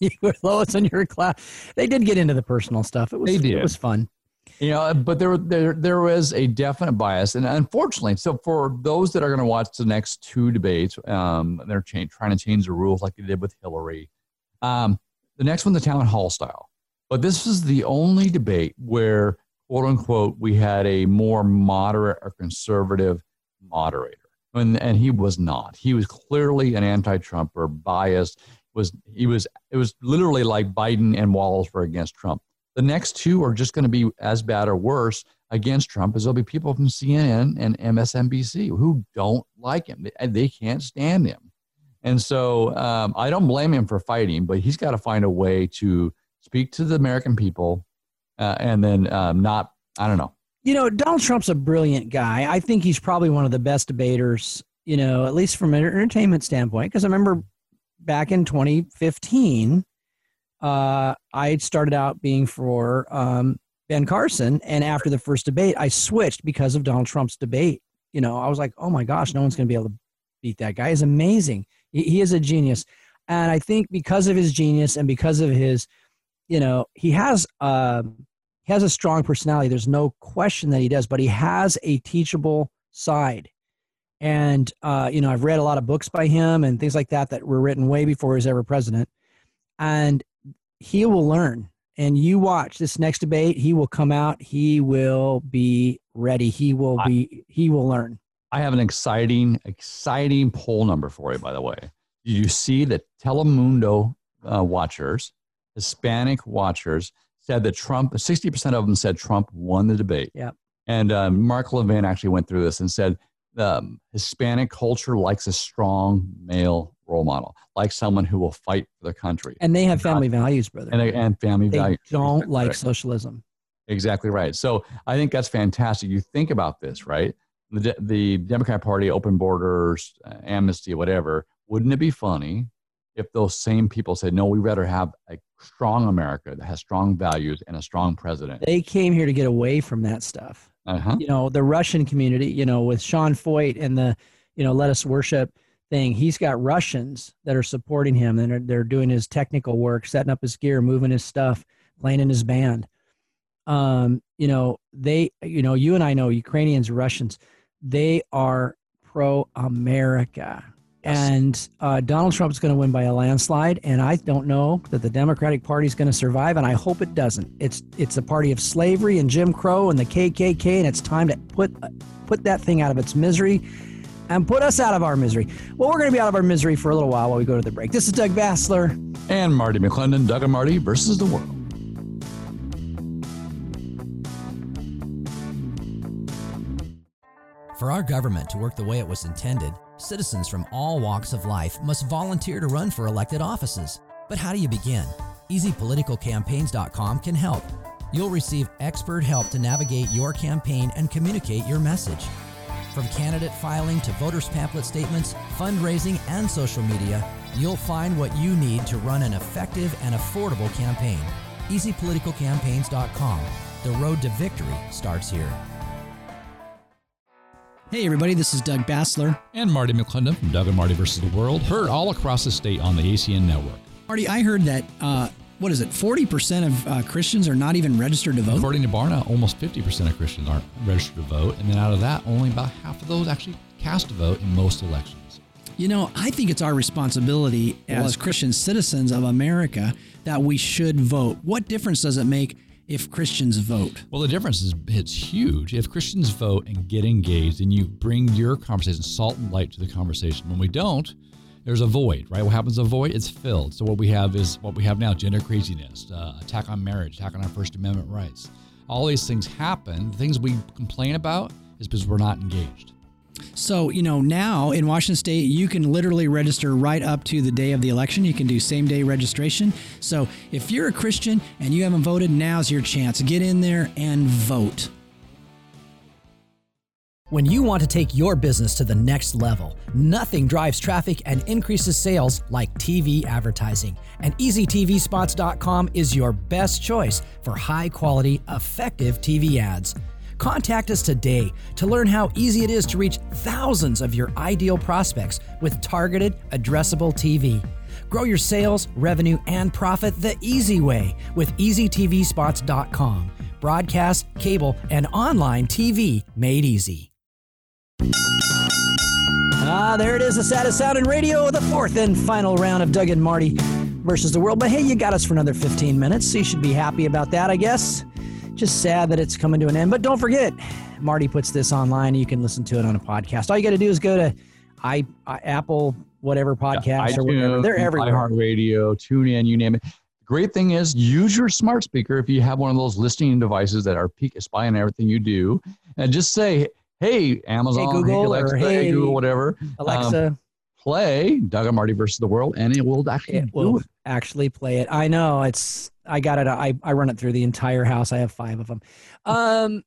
You were lowest in your class. They did get into the personal stuff. It was, they did. It was fun. You know, but there, there, there was a definite bias. And unfortunately, so for those that are going to watch the next two debates, um, they're change, trying to change the rules like they did with Hillary. Um, the next one, the town hall style. But this is the only debate where, quote unquote, we had a more moderate or conservative moderator. And, and he was not. He was clearly an anti-Trumper, biased. Was he was it was literally like Biden and Wallace were against Trump. The next two are just going to be as bad or worse against Trump, as there'll be people from C N N and M S N B C who don't like him. They, they can't stand him, and so um, I don't blame him for fighting. But he's got to find a way to speak to the American people, uh, and then um, not. I don't know. You know, Donald Trump's a brilliant guy. I think he's probably one of the best debaters, you know, at least from an entertainment standpoint. Because I remember back in twenty fifteen, uh, I started out being for um, Ben Carson. And after the first debate, I switched because of Donald Trump's debate. You know, I was like, oh, my gosh, no one's going to be able to beat that guy. He's amazing. He, he is a genius. And I think because of his genius and because of his, you know, he has uh, – he has a strong personality. There's no question that he does, but he has a teachable side. And, uh, you know, I've read a lot of books by him and things like that that were written way before he was ever president. And he will learn. And you watch this next debate, he will come out. He will be ready. He will be, he will learn. I have an exciting, exciting poll number for you, by the way. You see that Telemundo uh, watchers, Hispanic watchers, said that Trump, sixty percent of them said Trump won the debate. Yeah. And um, Mark Levin actually went through this and said um, Hispanic culture likes a strong male role model, like someone who will fight for the country. And they have family values, brother. And, they, and family they values. They don't like socialism. Exactly right. So I think that's fantastic. You think about this, right? The, the Democrat Party, open borders, amnesty, whatever. Wouldn't it be funny if those same people said, no, we'd rather have a strong America that has strong values and a strong president? They came here to get away from that stuff. Uh-huh. You know, the Russian community, you know, with Sean Foyt and the, you know, let us worship thing, he's got Russians that are supporting him and are, they're doing his technical work, setting up his gear, moving his stuff, playing in his band. Um, you know, they, you know, you and I know Ukrainians, Russians, they are pro-America. Yes. And uh, Donald Trump's going to win by a landslide. And I don't know that the Democratic Party is going to survive. And I hope it doesn't. It's it's a party of slavery and Jim Crow and the K K K. And it's time to put put that thing out of its misery and put us out of our misery. Well, we're going to be out of our misery for a little while while we go to the break. This is Doug Bassler. And Marty McClendon, Doug and Marty Versus the World. For our government to work the way it was intended, citizens from all walks of life must volunteer to run for elected offices. But how do you begin? Easy Political Campaigns dot com can help. You'll receive expert help to navigate your campaign and communicate your message. From candidate filing to voters' pamphlet statements, fundraising, and social media, you'll find what you need to run an effective and affordable campaign. Easy Political Campaigns dot com. The road to victory starts here. Hey everybody, this is Doug Bassler. And Marty McClendon from Doug and Marty Versus the World, heard all across the state on the A C N Network. Marty, I heard that, uh, what is it, forty percent of uh, Christians are not even registered to vote? According to Barna, almost fifty percent of Christians aren't registered to vote. And then out of that, only about half of those actually cast a vote in most elections. You know, I think it's our responsibility as well, Christian citizens of America that we should vote. What difference does it make if Christians vote? Well, the difference is it's huge. If Christians vote and get engaged, then you bring your conversation, salt and light to the conversation. When we don't, there's a void, right? What happens to a void? It's filled. So what we have is what we have now, gender craziness, uh, attack on marriage, attack on our First Amendment rights. All these things happen. The things we complain about is because we're not engaged. So, you know, now in Washington State, you can literally register right up to the day of the election. You can do same-day registration. So if you're a Christian and you haven't voted, now's your chance. Get in there and vote. When you want to take your business to the next level, nothing drives traffic and increases sales like T V advertising. And Easy T V Spots dot com is your best choice for high-quality, effective T V ads. Contact us today to learn how easy it is to reach thousands of your ideal prospects with targeted, addressable T V. Grow your sales, revenue, and profit the easy way with Easy T V Spots dot com. Broadcast, cable, and online T V made easy. Ah, there it is, the saddest sound in radio, the fourth and final round of Doug and Marty Versus the World. But hey, you got us for another fifteen minutes, so you should be happy about that, I guess. Just sad that it's coming to an end. But don't forget, Marty puts this online. You can listen to it on a podcast. All you got to do is go to I, I Apple, whatever podcasts yeah, iTunes, or whatever. They're everywhere. iHeartRadio, TuneIn, you name it. The great thing is use your smart speaker if you have one of those listening devices that are spying everything you do. And just say, hey, Amazon, hey, Google, hey, Alexa, or, hey, hey, Google, whatever. Alexa. Um, play Doug and Marty Versus the World, and it will actually it will do it. actually play it. I know it's. I got it. I, I run it through the entire house. I have five of them. Um,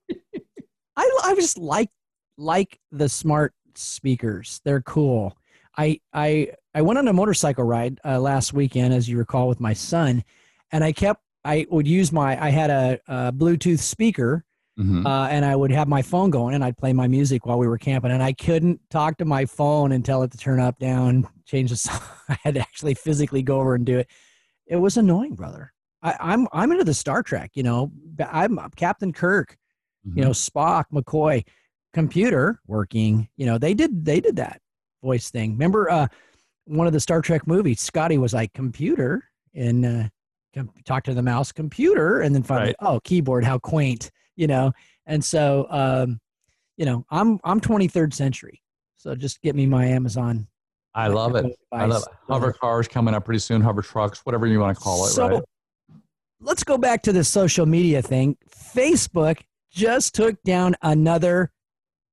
I I just like like the smart speakers. They're cool. I I I went on a motorcycle ride uh, last weekend, as you recall, with my son, and I kept. I would use my. I had a, a Bluetooth speaker. Mm-hmm. Uh, and I would have my phone going and I'd play my music while we were camping, and I couldn't talk to my phone and tell it to turn up, down, change the song. I had to actually physically go over and do it. It was annoying, brother. I, I'm, I'm into the Star Trek, you know, I'm Captain Kirk, mm-hmm. you know, Spock, McCoy, computer working, you know, they did, they did that voice thing. Remember, uh, one of the Star Trek movies, Scotty was like computer and, uh, com- talk to the mouse computer. And then finally, right. Oh, keyboard, how quaint. You know, and so, um, you know, I'm I'm twenty-third century. So just get me my Amazon. I love it. Device. I love it. Hover cars coming up pretty soon, hover trucks, whatever you want to call it. So right? Let's go back to the social media thing. Facebook just took down another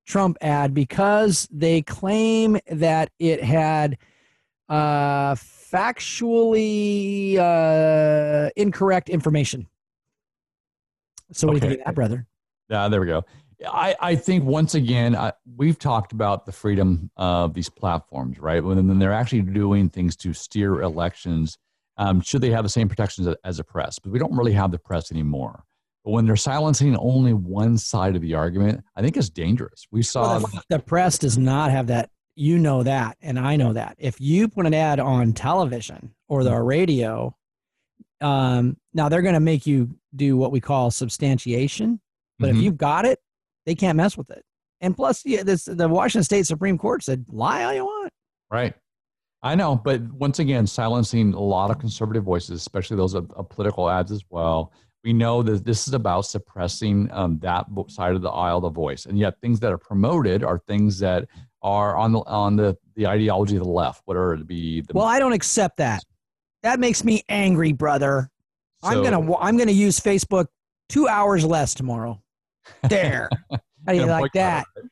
Trump ad because they claim that it had uh, factually uh, incorrect information. So what okay. do you think of that, brother? Yeah, there we go. I, I think, once again, I, we've talked about the freedom of these platforms, right? When then they're actually doing things to steer elections, um, should they have the same protections as a press? But we don't really have the press anymore. But when they're silencing only one side of the argument, I think it's dangerous. We saw well, the, the press does not have that. You know that, and I know that. If you put an ad on television or the radio, um, now they're going to make you do what we call substantiation. But mm-hmm. if you've got it, they can't mess with it. And plus, yeah, this, the Washington State Supreme Court said, lie all you want. Right. I know. But once again, silencing a lot of conservative voices, especially those of, of political ads as well. We know that this is about suppressing um, that side of the aisle, the voice. And yet things that are promoted are things that are on the, on the, the ideology of the left, whatever it be. The well, I don't accept that. That makes me angry, brother. So, I'm going to, I'm going to use Facebook two hours less tomorrow. There. How do you like that? It.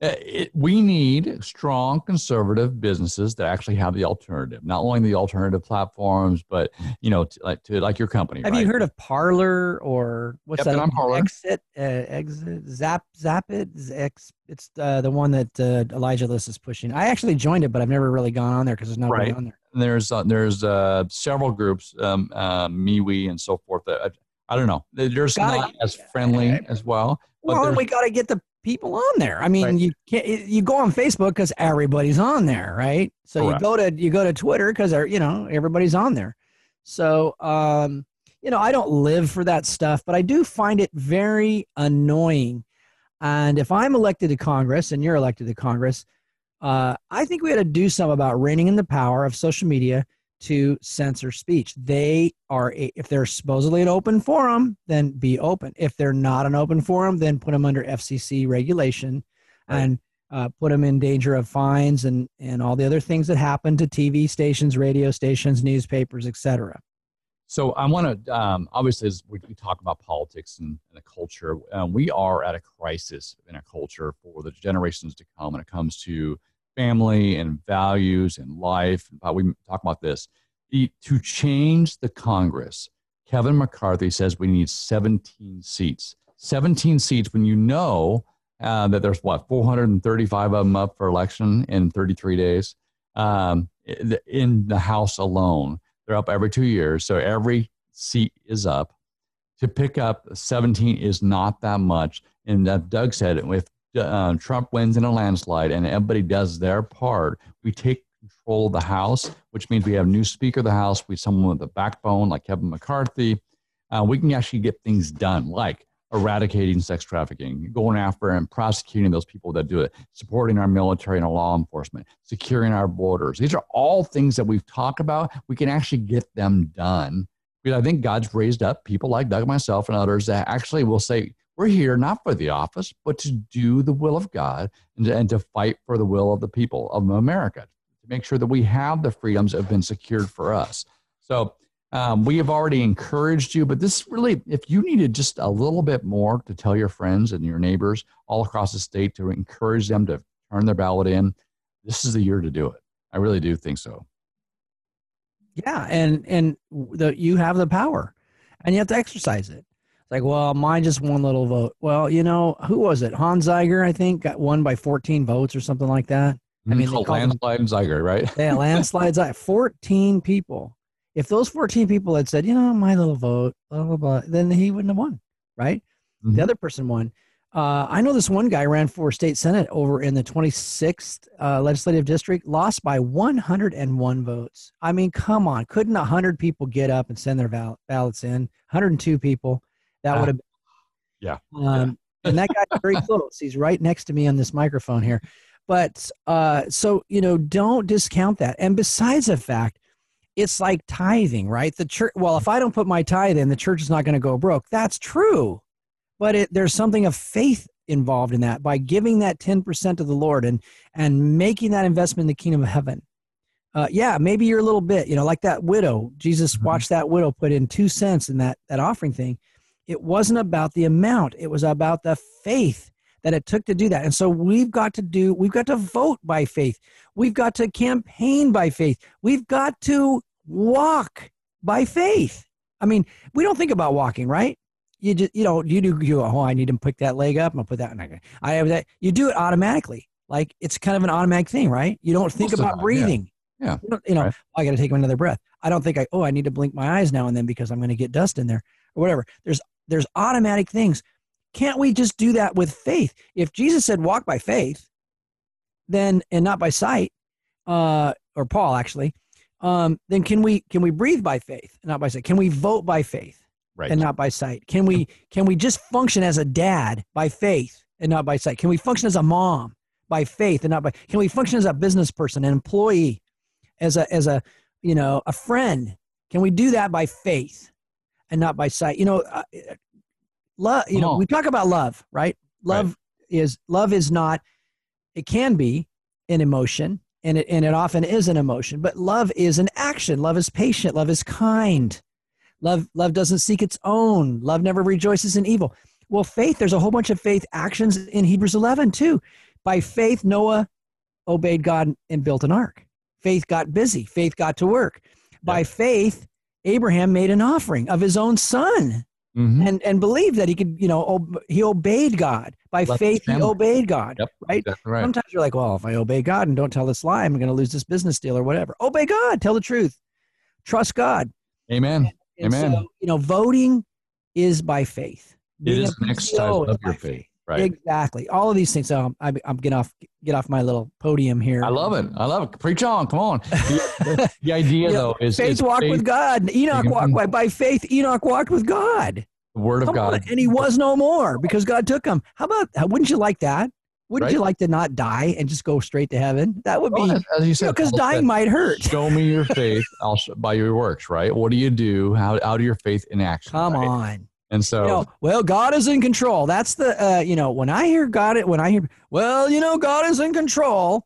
It, we need strong conservative businesses that actually have the alternative, not only the alternative platforms, but, you know, to, like, to, like your company. Have right? you heard of Parler or what's yep, that? I'm Parler. Exit, uh, exit, zap, zap it. Ex, it's uh, the one that uh, Elijah List is pushing. I actually joined it, but I've never really gone on there because there's not right. on there. There's uh, there's uh, several groups, um, uh, MeWe and so forth. That, I don't know. They're not as friendly as well. Well, we got to get the people on there. I mean, right. you can't. You go on Facebook because everybody's on there, right? So Correct. you go to you go to Twitter because you know everybody's on there. So um, you know, I don't live for that stuff, but I do find it very annoying. And if I'm elected to Congress and you're elected to Congress, uh, I think we had to do something about reining in the power of social media to censor speech. They are, a, if they're supposedly an open forum, then be open. If they're not an open forum, then put them under F C C regulation right. and uh, put them in danger of fines and, and all the other things that happen to T V stations, radio stations, newspapers, et cetera. So I want to, um, obviously, as we talk about politics and, and the culture, uh, we are at a crisis in our culture for the generations to come when it comes to family and values and life. We talk about this. To change the Congress, Kevin McCarthy says we need seventeen seats. seventeen seats when you know uh, that there's, what, four hundred thirty-five of them up for election in thirty-three days um, in the House alone. They're up every two years, so every seat is up. To pick up seventeen is not that much. And uh, Doug said it with Uh, Trump wins in a landslide and everybody does their part. We take control of the House, which means we have new Speaker of the House. We have someone with a backbone like Kevin McCarthy. Uh, we can actually get things done, like eradicating sex trafficking, going after and prosecuting those people that do it, supporting our military and our law enforcement, securing our borders. These are all things that we've talked about. We can actually get them done. Because I think God's raised up people like Doug, myself, and others that actually will say, we're here not for the office, but to do the will of God and to, and to fight for the will of the people of America, to make sure that we have the freedoms that have been secured for us. So um, we have already encouraged you, but this really, if you needed just a little bit more to tell your friends and your neighbors all across the state to encourage them to turn their ballot in, this is the year to do it. I really do think so. Yeah, and, and the, you have the power, and you have to exercise it. It's like, well, mine just one little vote. Well, you know, who was it? Hans Zeiger, I think, got won by fourteen votes or something like that. I mean, oh, landslide them, Zeiger, right? Yeah, landslide Zeiger. fourteen people. If those fourteen people had said, you know, my little vote, blah, blah, blah, then he wouldn't have won, right? Mm-hmm. The other person won. Uh, I know this one guy ran for state senate over in the twenty-sixth uh, legislative district, lost by one hundred one votes. I mean, come on. Couldn't one hundred people get up and send their ball- ballots in? one hundred two people. That would have been, yeah. Um, yeah. And that guy's very close. He's right next to me on this microphone here. But uh, so, you know, don't discount that. And besides the fact, it's like tithing, right? The church, well, if I don't put my tithe in, the church is not going to go broke. That's true. But it, there's something of faith involved in that by giving that ten percent to the Lord and, and making that investment in the kingdom of heaven. Uh, yeah, maybe you're a little bit, you know, like that widow. Jesus mm-hmm. watched that widow put in two cents in that, that offering thing. It wasn't about the amount. It was about the faith that it took to do that. And so we've got to do, we've got to vote by faith. We've got to campaign by faith. We've got to walk by faith. I mean, we don't think about walking, right? You just, you know, you do, you go, oh, I need to pick that leg up. I'll put that in. I have that. You do it automatically. Like it's kind of an automatic thing, right? You don't think Most about time, breathing. Yeah. yeah. You know, right. I got to take another breath. I don't think I, oh, I need to blink my eyes now and then because I'm going to get dust in there or whatever. There's, there's automatic things. Can't we just do that with faith? If Jesus said walk by faith, then, and not by sight, uh, or Paul actually, um, then can we, can we breathe by faith and not by sight? Can we vote by faith right. and not by sight? Can we, can we just function as a dad by faith and not by sight? Can we function as a mom by faith and not by, can we function as a business person, an employee, as a, as a, you know, a friend? Can we do that by faith and not by sight? You know, uh, love, you know, oh. we talk about love, right? Love right. is, love is not, it can be an emotion and it, and it often is an emotion, but love is an action. Love is patient. Love is kind. Love, love doesn't seek its own. Love never rejoices in evil. Well, faith, there's a whole bunch of faith actions in Hebrews eleven too. By faith, Noah obeyed God and built an ark. Faith got busy. Faith got to work. By yep. faith, Abraham made an offering of his own son mm-hmm. and, and believed that he could, you know, ob- he obeyed God. By Left faith, he obeyed God, yep. right? right? Sometimes you're like, well, if I obey God and don't tell this lie, I'm going to lose this business deal or whatever. Obey God. Tell the truth. Trust God. Amen. And, and Amen. So, you know, voting is by faith. Being it is next time of your faith. faith. Right. Exactly. All of these things. So I'm, I'm, I'm getting off, get off my little podium here. I love it. I love it. Preach on. Come on. The, the idea yeah. though is faith is walked faith. with God. Enoch walked by, by faith. Enoch walked with God. The word of Come God. On. And he was no more because God took him. How about, wouldn't you like that? Wouldn't right? you like to not die and just go straight to heaven? That would be, well, as you said, because you know, dying said, might hurt. Show me your faith I'll show, by your works, right? What do you do? How, how do your faith in action? Come right? on. And so, you know, well, God is in control. That's the, uh, you know, when I hear God, when I hear, well, you know, God is in control.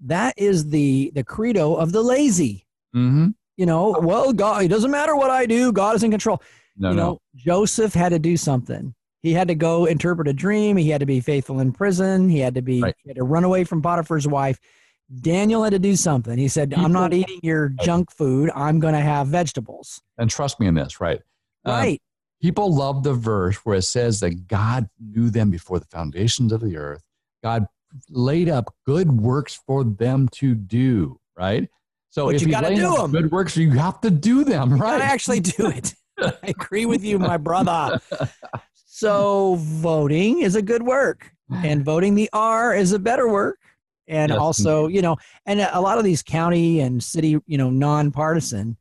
That is the, the credo of the lazy, mm-hmm. you know, well, God, it doesn't matter what I do. God is in control. No, you no. know, Joseph had to do something. He had to go interpret a dream. He had to be faithful in prison. He had to be, right. he had to run away from Potiphar's wife. Daniel had to do something. He said, I'm not eating your junk food. I'm going to have vegetables. And trust me in this. Right. Um, right. People love the verse where it says that God knew them before the foundations of the earth. God laid up good works for them to do, right? So but if you got to do them. Good works, you have to do them, right? You got to actually do it. I agree with you, my brother. So voting is a good work, and voting the R is a better work. And yes, also, indeed. you know, and a lot of these county and city, you know, nonpartisan,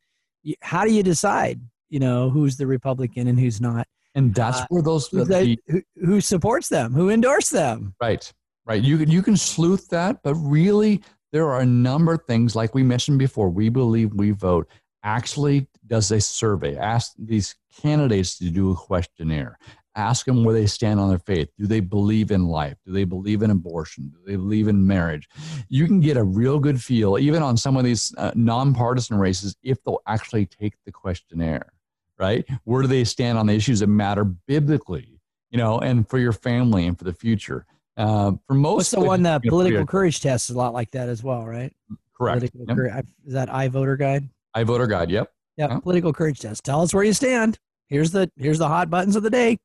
how do you decide? You know, who's the Republican and who's not. And that's uh, where those who, they, who, who supports them, who endorsed them. Right, right. You can, you can sleuth that, but really there are a number of things like we mentioned before. We Believe We Vote actually does a survey, ask these candidates to do a questionnaire, ask them where they stand on their faith. Do they believe in life? Do they believe in abortion? Do they believe in marriage? You can get a real good feel, even on some of these uh, nonpartisan races, if they'll actually take the questionnaire. Right? Where do they stand on the issues that matter biblically, you know, and for your family and for the future? Uh, for most What's the of one that political know, courage test is a lot like that as well, right? Correct. Yep. Courage, is that iVoter Guide? iVoter Guide, yep. yep. Yep, political courage test. Tell us where you stand. Here's the here's the hot buttons of the day.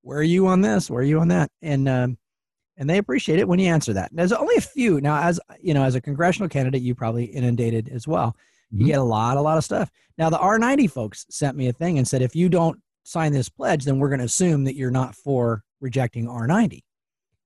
Where are you on this? Where are you on that? And um, and they appreciate it when you answer that. And there's only a few. Now, as you know, as a congressional candidate, you probably inundated as well. You get a lot, a lot of stuff. Now, the R ninety folks sent me a thing and said, if you don't sign this pledge, then we're going to assume that you're not for rejecting R ninety.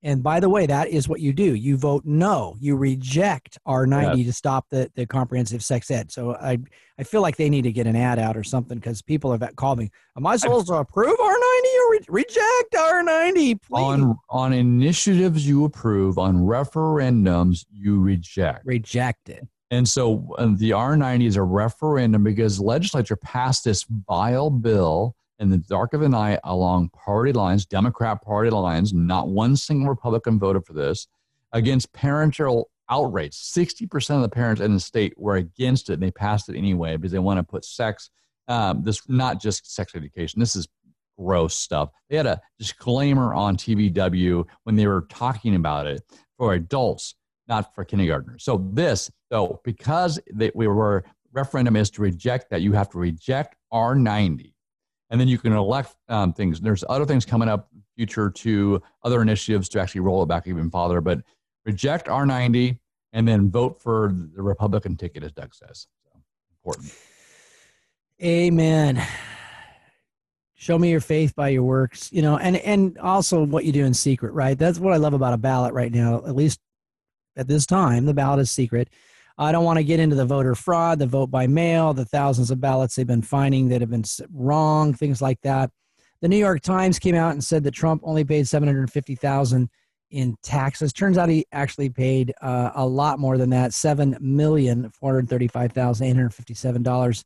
And by the way, that is what you do. You vote no. You reject R ninety yeah. to stop the, the comprehensive sex ed. So I I feel like they need to get an ad out or something because people have called me. Am I supposed to approve R ninety or re- reject R ninety, please? On, on initiatives you approve, on referendums you reject. Reject it. And so uh, the R ninety is a referendum because the legislature passed this vile bill in the dark of the night along party lines, Democrat party lines. Not one single Republican voted for this, against parental outrage. sixty percent of the parents in the state were against it, and they passed it anyway because they want to put sex, um, this not just sex education. This is gross stuff. They had a disclaimer on T V W when they were talking about it for adults, not for kindergartners. So this, though, because that we were referendum is to reject that, you have to reject R ninety. And then you can elect um, things. There's other things coming up future to other initiatives to actually roll it back even farther, but reject R ninety and then vote for the Republican ticket, as Doug says. So, important. Amen. Show me your faith by your works, you know, and, and also what you do in secret, right? That's what I love about a ballot right now. At least at this time, the ballot is secret. I don't want to get into the voter fraud, the vote by mail, the thousands of ballots they've been finding that have been wrong, things like that. The New York Times came out and said that Trump only paid seven hundred fifty thousand dollars in taxes. Turns out he actually paid uh, a lot more than that, seven million four hundred thirty-five thousand eight hundred fifty-seven dollars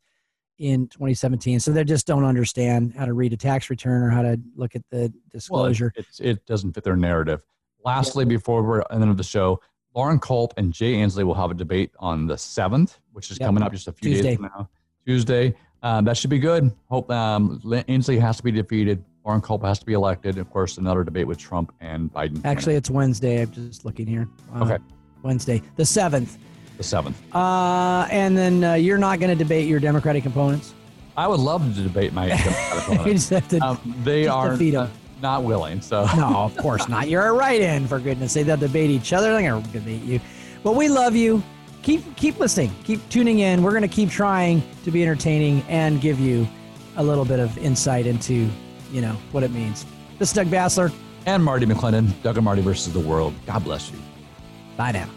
in twenty seventeen. So they just don't understand how to read a tax return or how to look at the disclosure. Well, it's, it doesn't fit their narrative. Lastly, yeah. before we're at the end of the show, Loren Culp and Jay Inslee will have a debate on the seventh, which is yep. coming up just a few Tuesday. days from now. Tuesday. Um, that should be good. Hope um, Inslee has to be defeated. Loren Culp has to be elected. Of course, another debate with Trump and Biden. Actually, it's Wednesday. I'm just looking here. Uh, okay. Wednesday, the seventh. The seventh. Uh, and then uh, you're not going to debate your Democratic opponents? I would love to debate my Democratic opponents. You just have to um, they just are, defeat them. Uh, Not willing, so. No, of course not. You're a write-in, for goodness sake. They'll debate each other. They're going to debate you. But we love you. Keep keep listening. Keep tuning in. We're going to keep trying to be entertaining and give you a little bit of insight into, you know, what it means. This is Doug Bassler. And Marty McClendon. Doug and Marty Versus the World. God bless you. Bye now.